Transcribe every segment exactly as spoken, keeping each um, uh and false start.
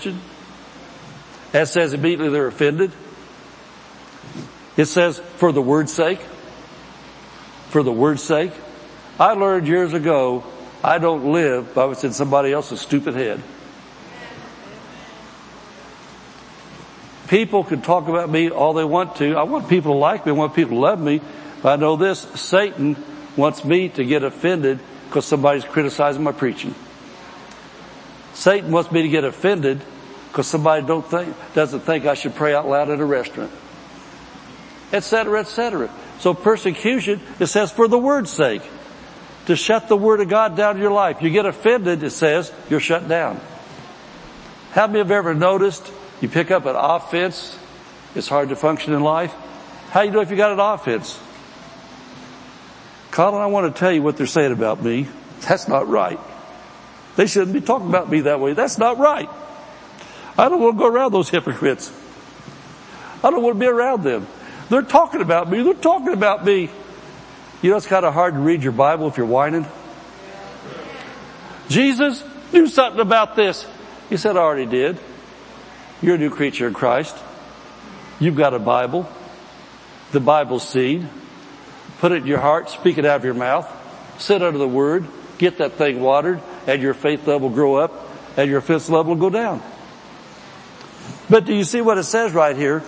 question. That says immediately they're offended. It says for the word's sake. For the word's sake. I learned years ago, I don't live by what's in somebody else's stupid head. People can talk about me all they want to. I want people to like me. I want people to love me. But I know this, Satan wants me to get offended because somebody's criticizing my preaching. Satan wants me to get offended because somebody don't think, doesn't think I should pray out loud at a restaurant. Et cetera, et cetera. So persecution, it says for the word's sake. To shut the word of God down in your life. You get offended, it says, you're shut down. How many have ever noticed you pick up an offense, it's hard to function in life? How you know if you got an offense? Colin, I want to tell you what they're saying about me. That's not right. They shouldn't be talking about me that way. That's not right. I don't want to go around those hypocrites. I don't want to be around them. They're talking about me. They're talking about me. You know, it's kind of hard to read your Bible if you're whining. Jesus, do something about this. He said, I already did. You're a new creature in Christ. You've got a Bible. The Bible's seed. Put it in your heart. Speak it out of your mouth. Sit under the Word. Get that thing watered. And your faith level will grow up. And your offense level will go down. But do you see what it says right here?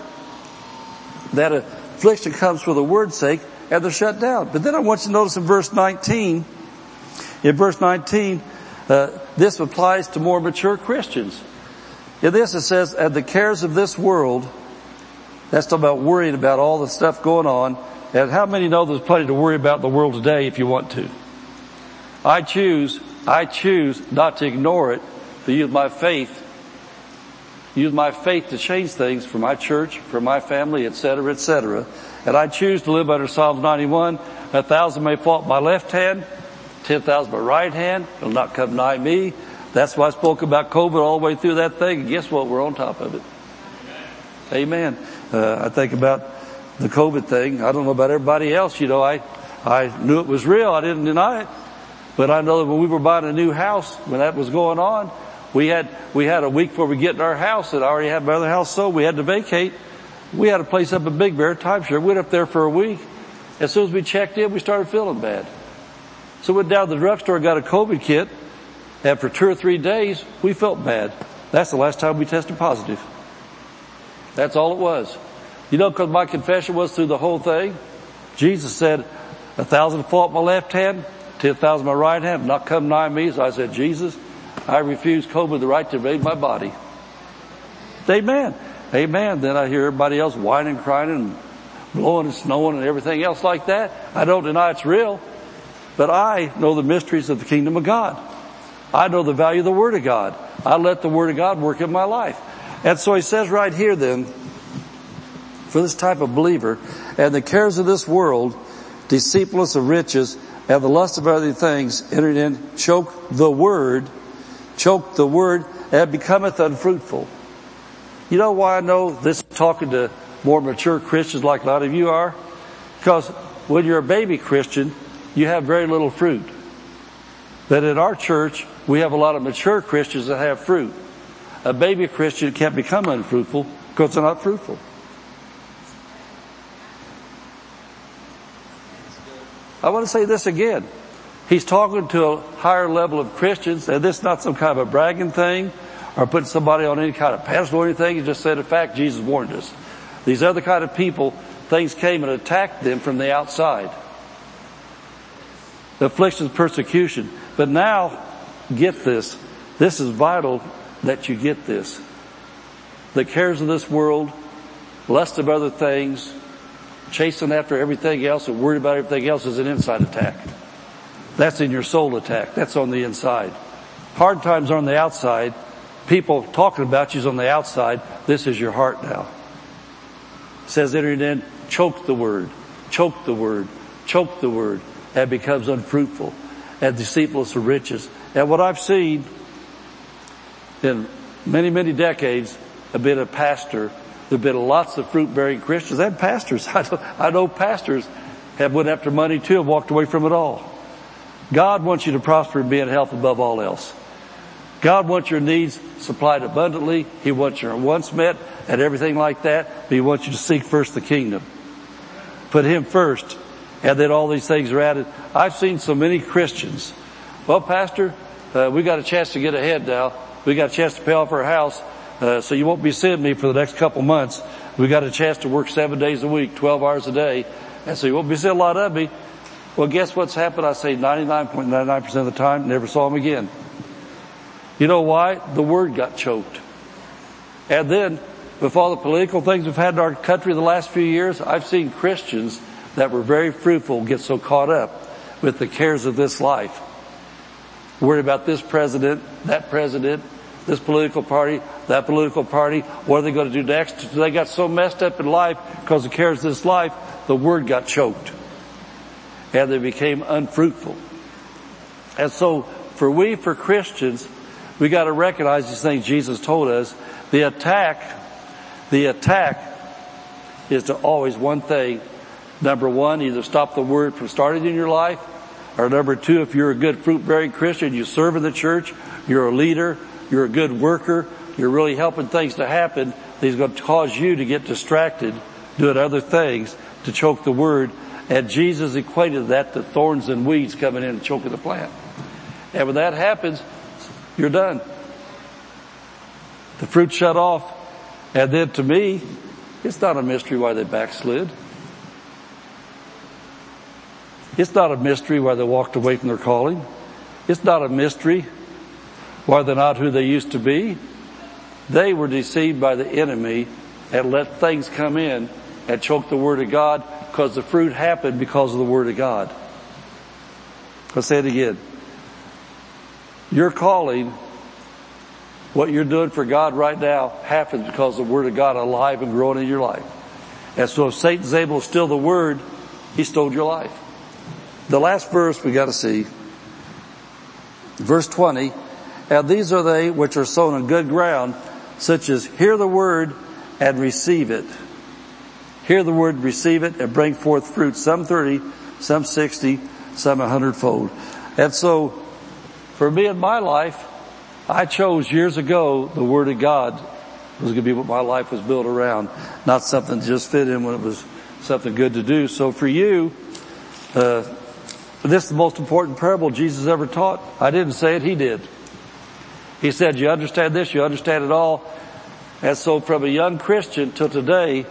That affliction comes for the Word's sake. And they're shut down. But then I want you to notice in verse nineteen. In verse nineteen, uh, this applies to more mature Christians. In this it says, and the cares of this world, that's talking about worrying about all the stuff going on. And how many know there's plenty to worry about in the world today if you want to? I choose, I choose not to ignore it, to use my faith, use my faith to change things for my church, for my family, et cetera, et cetera. And I choose to live under Psalms ninety-one. A thousand may fall at my left hand, ten thousand at my right hand. It'll not come nigh me. That's why I spoke about COVID all the way through that thing. And guess what? We're on top of it. Amen. Uh, I think about the COVID thing. I don't know about everybody else. You know, I, I knew it was real. I didn't deny it. But I know that when we were buying a new house, when that was going on, we had, we had a week before we get in our house, and I already had my other house sold. We had to vacate. We had a place up in Big Bear, timeshare. We went up there for a week. As soon as we checked in, we started feeling bad. So we went down to the drugstore and got a COVID kit. And for two or three days, we felt bad. That's the last time we tested positive. That's all it was. You know, because my confession was through the whole thing. Jesus said, a thousand fall at my left hand, ten thousand at my right hand, not come nigh me. So I said, Jesus, I refuse COVID the right to invade my body. Amen. Amen. Then I hear everybody else whining, crying, and blowing and snowing and everything else like that. I don't deny it's real, but I know the mysteries of the kingdom of God. I know the value of the Word of God. I let the Word of God work in my life. And so he says right here then, for this type of believer, and the cares of this world, deceitfulness of riches, and the lust of other things entered in, choke the Word, choke the Word, and becometh unfruitful. You know why I know this talking to more mature Christians like a lot of you are? Because when you're a baby Christian, you have very little fruit. But in our church, we have a lot of mature Christians that have fruit. A baby Christian can't become unfruitful because they're not fruitful. I want to say this again. He's talking to a higher level of Christians, and this is not some kind of a bragging thing, or putting somebody on any kind of pedestal or anything. He just said, in fact, Jesus warned us. These other kind of people, things came and attacked them from the outside. Affliction, persecution. But now, get this. This is vital that you get this. The cares of this world, lust of other things, chasing after everything else and worried about everything else is an inside attack. That's in your soul attack. That's on the inside. Hard times are on the outside. People talking about you's on the outside. This is your heart now. It says enter in, choke the word, choke the word, choke the word, and becomes unfruitful, and deceitfulness of riches. And what I've seen in many, many decades, I've been a pastor. There've been lots of fruit-bearing Christians and pastors. I know, I know pastors have went after money too and walked away from it all. God wants you to prosper and be in health above all else. God wants your needs supplied abundantly. He wants your wants met and everything like that. But He wants you to seek first the kingdom. Put Him first. And then all these things are added. I've seen so many Christians. Well, Pastor, uh, we got a chance to get ahead now. We got a chance to pay off our house. Uh, so you won't be seeing me for the next couple months. We got a chance to work seven days a week, twelve hours a day. And so you won't be seeing a lot of me. Well, guess what's happened? I say ninety-nine point nine nine percent of the time, never saw him again. You know why? The word got choked. And then, with all the political things we've had in our country the last few years, I've seen Christians that were very fruitful get so caught up with the cares of this life. Worried about this president, that president, this political party, that political party. What are they going to do next? They got so messed up in life because of the cares of this life, the word got choked. And they became unfruitful. And so, for we, for Christians, we got to recognize these things Jesus told us. The attack, the attack is to always one thing. Number one, either stop the word from starting in your life, or number two, if you're a good fruit-bearing Christian, you serve in the church, you're a leader, you're a good worker, you're really helping things to happen, these are going to cause you to get distracted doing other things to choke the word. And Jesus equated that to thorns and weeds coming in and choking the plant. And when that happens, you're done. The fruit shut off. And then to me, it's not a mystery why they backslid. It's not a mystery why they walked away from their calling. It's not a mystery why they're not who they used to be. They were deceived by the enemy and let things come in and choke the word of God, because the fruit happened because of the word of God. I'll say it again. Your calling, what you're doing for God right now, happens because the word of God alive and growing in your life. And so if Satan's able to steal the word, he stole your life. The last verse we got to see, verse twenty, and these are they which are sown on good ground, such as hear the word and receive it. Hear the word, receive it, and bring forth fruit, some thirty, some sixty, some a hundredfold. And so, for me in my life, I chose years ago the word of God was going to be what my life was built around, not something that just fit in when it was something good to do. So for you, uh, this is the most important parable Jesus ever taught. I didn't say it, He did. He said, you understand this, you understand it all. And so from a young Christian till today,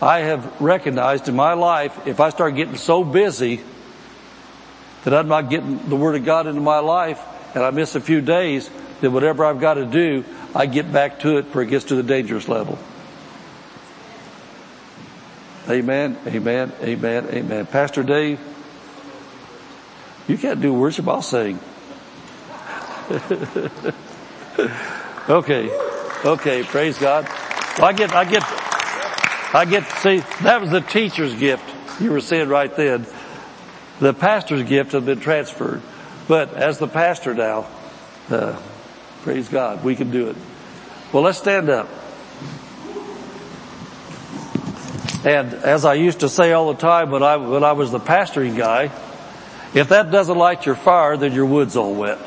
I have recognized in my life, if I start getting so busy that I'm not getting the word of God into my life and I miss a few days, then whatever I've got to do, I get back to it before it gets to the dangerous level. Amen, amen, amen, amen. Pastor Dave, you can't do worship, I'll sing. Okay, okay, praise God. Well, I get, I get... I get to see, that was the teacher's gift you were seeing right then. The pastor's gift had been transferred. But as the pastor now, uh, praise God, we can do it. Well, let's stand up. And as I used to say all the time when I, when I was the pastoring guy, if that doesn't light your fire, then your wood's all wet.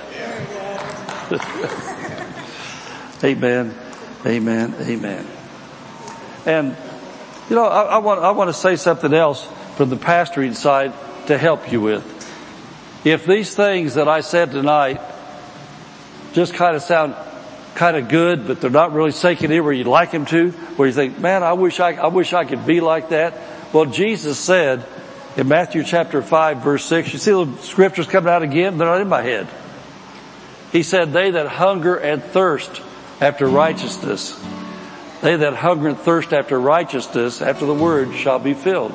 Amen, amen, amen. And you know, I, I want I want to say something else from the pastoring side to help you with. If these things that I said tonight just kind of sound kind of good, but they're not really sinking in where you'd like them to, where you think, man, I wish I I wish I could be like that. Well, Jesus said in Matthew chapter five, verse six, you see the scriptures coming out again? They're not in my head. He said, they that hunger and thirst after righteousness, they that hunger and thirst after righteousness, after the word, shall be filled.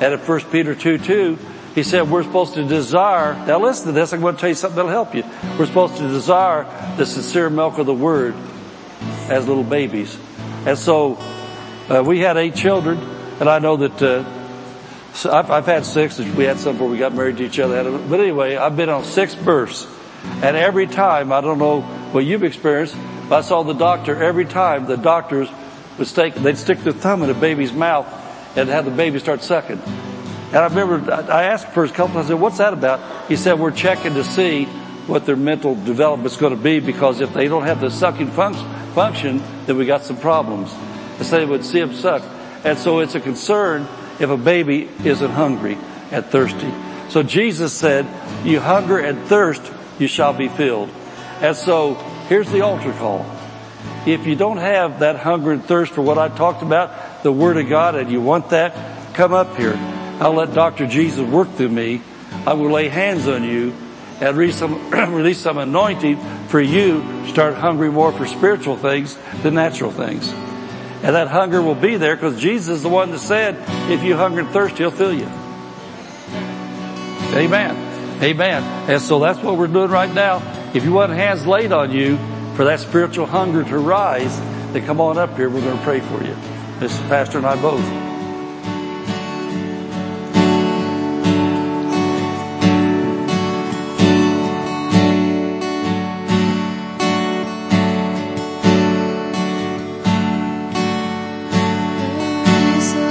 And in First Peter two two, he said we're supposed to desire, now listen to this, I'm going to tell you something that'll help you. We're supposed to desire the sincere milk of the word as little babies. And so, uh, we had eight children, and I know that, uh, I've, I've had six, we had some before we got married to each other. But anyway, I've been on six births. And every time, I don't know what you've experienced, I saw the doctor every time. The doctors would stick, they'd stick their thumb in a baby's mouth and have the baby start sucking. And I remember I asked the first couple, I said, what's that about? He said, we're checking to see what their mental development's going to be, because if they don't have the sucking func- function, then we got some problems. They say they would see them suck. And so it's a concern if a baby isn't hungry and thirsty. So Jesus said, you hunger and thirst, you shall be filled. And so here's the altar call. If you don't have that hunger and thirst for what I talked about, the Word of God, and you want that, come up here. I'll let Doctor Jesus work through me. I will lay hands on you and release some, release some anointing for you to start hungry more for spiritual things than natural things. And that hunger will be there, because Jesus is the one that said, if you hunger and thirst, he'll fill you. Amen. Amen. And so that's what we're doing right now. If you want hands laid on you for that spiritual hunger to rise, then come on up here. We're going to pray for you. This is Pastor and I both. So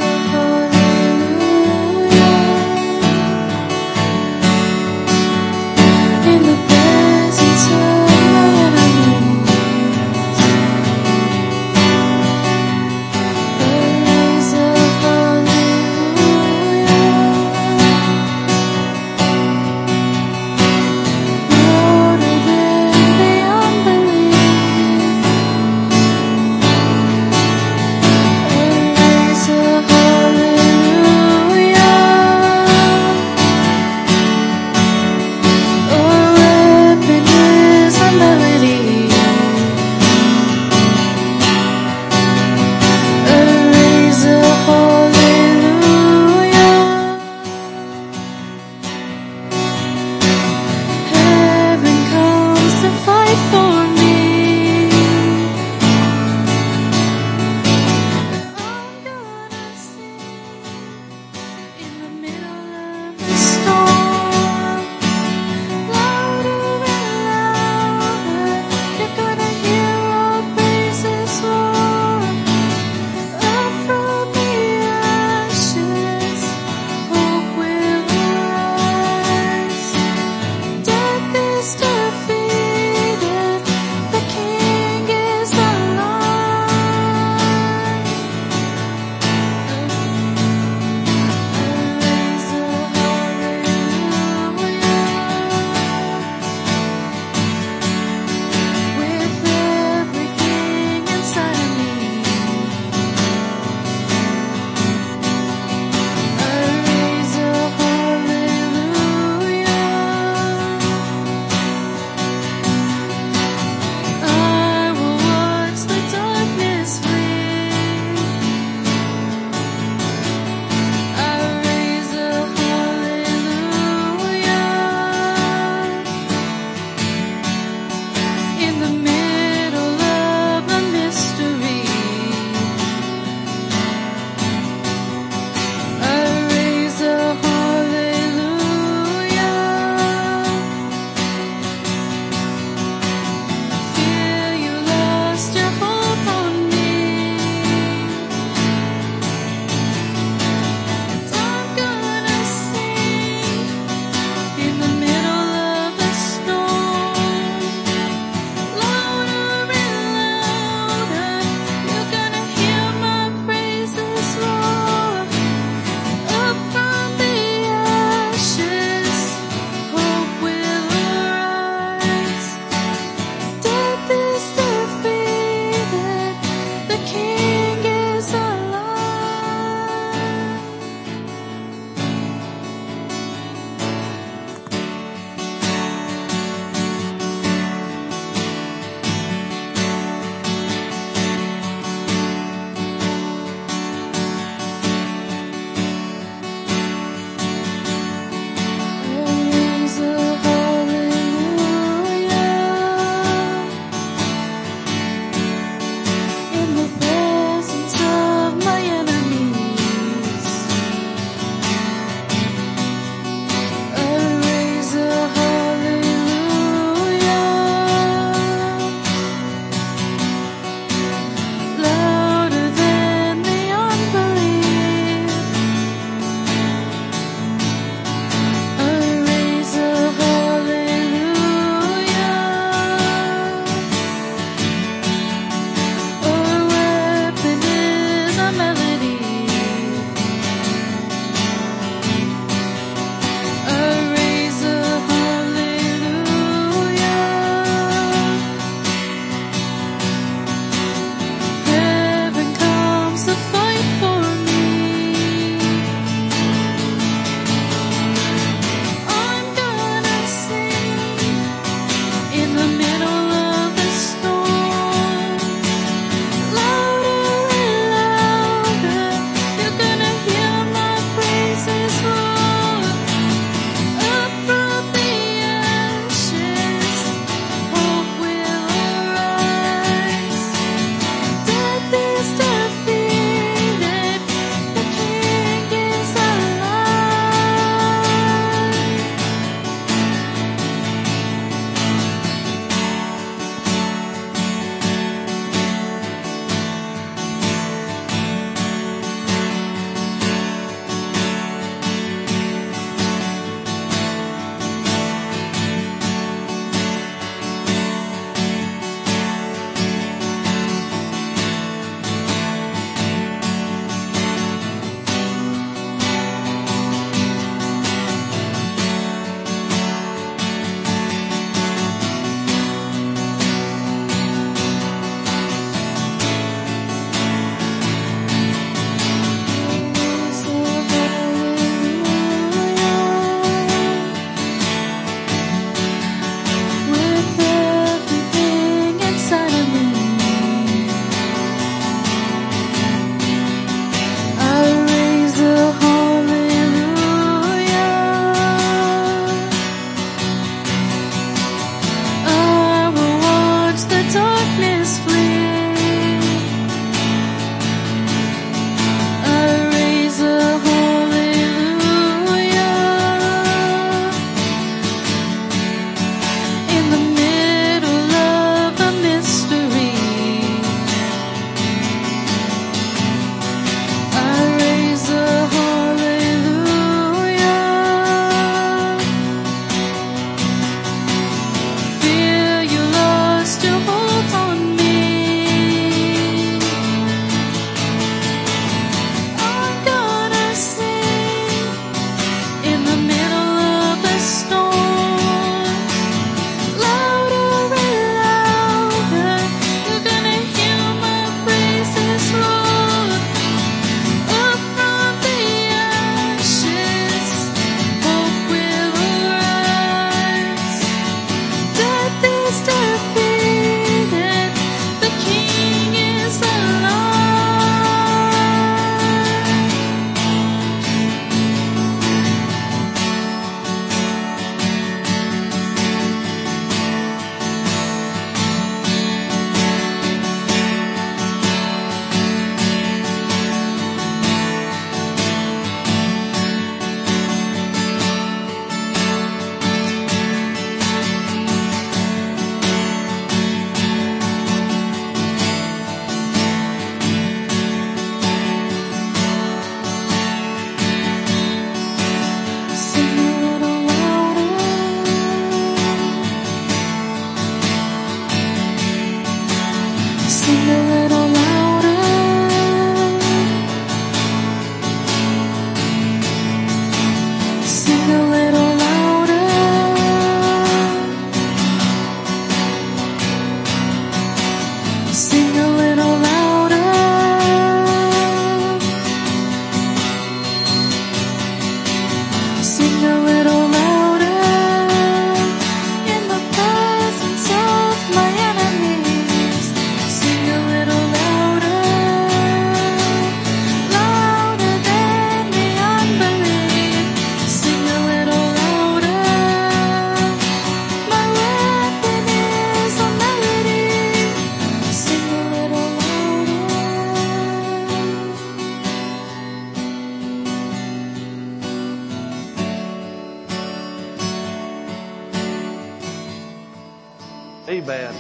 Amen.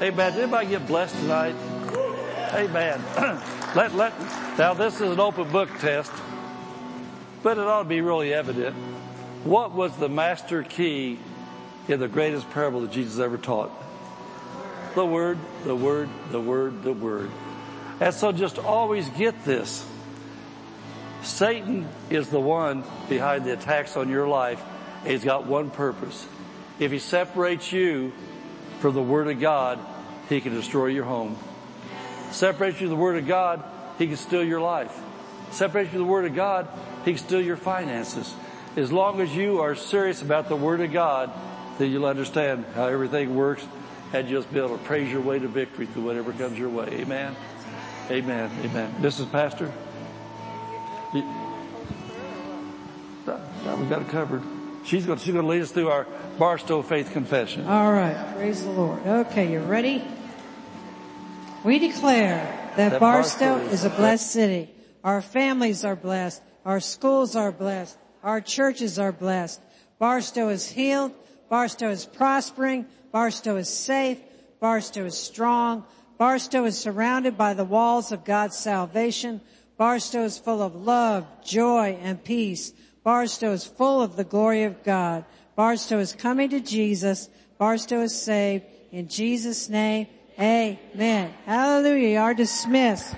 Amen. Did anybody get blessed tonight? Amen. let, let, now, this is an open book test, but it ought to be really evident. What was the master key in the greatest parable that Jesus ever taught? The Word, the Word, the Word, the Word. And so just always get this. Satan is the one behind the attacks on your life, and he's got one purpose. If he separates you from the Word of God, he can destroy your home. Separates you from the Word of God, he can steal your life. Separates you from the Word of God, he can steal your finances. As long as you are serious about the Word of God, then you'll understand how everything works, and you'll be able to praise your way to victory through whatever comes your way. Amen? Amen. Amen. Missus Pastor? You, we've got it covered. She's going, to, she's going to lead us through our Barstow Faith Confession. All right. Praise the Lord. Okay, you ready? We declare that, that Barstow, Barstow is a blessed city. Our families are blessed. Our schools are blessed. Our churches are blessed. Barstow is healed. Barstow is prospering. Barstow is safe. Barstow is strong. Barstow is surrounded by the walls of God's salvation. Barstow is full of love, joy, and peace. Barstow is full of the glory of God. Barstow is coming to Jesus. Barstow is saved. In Jesus' name, amen. Hallelujah. You are dismissed.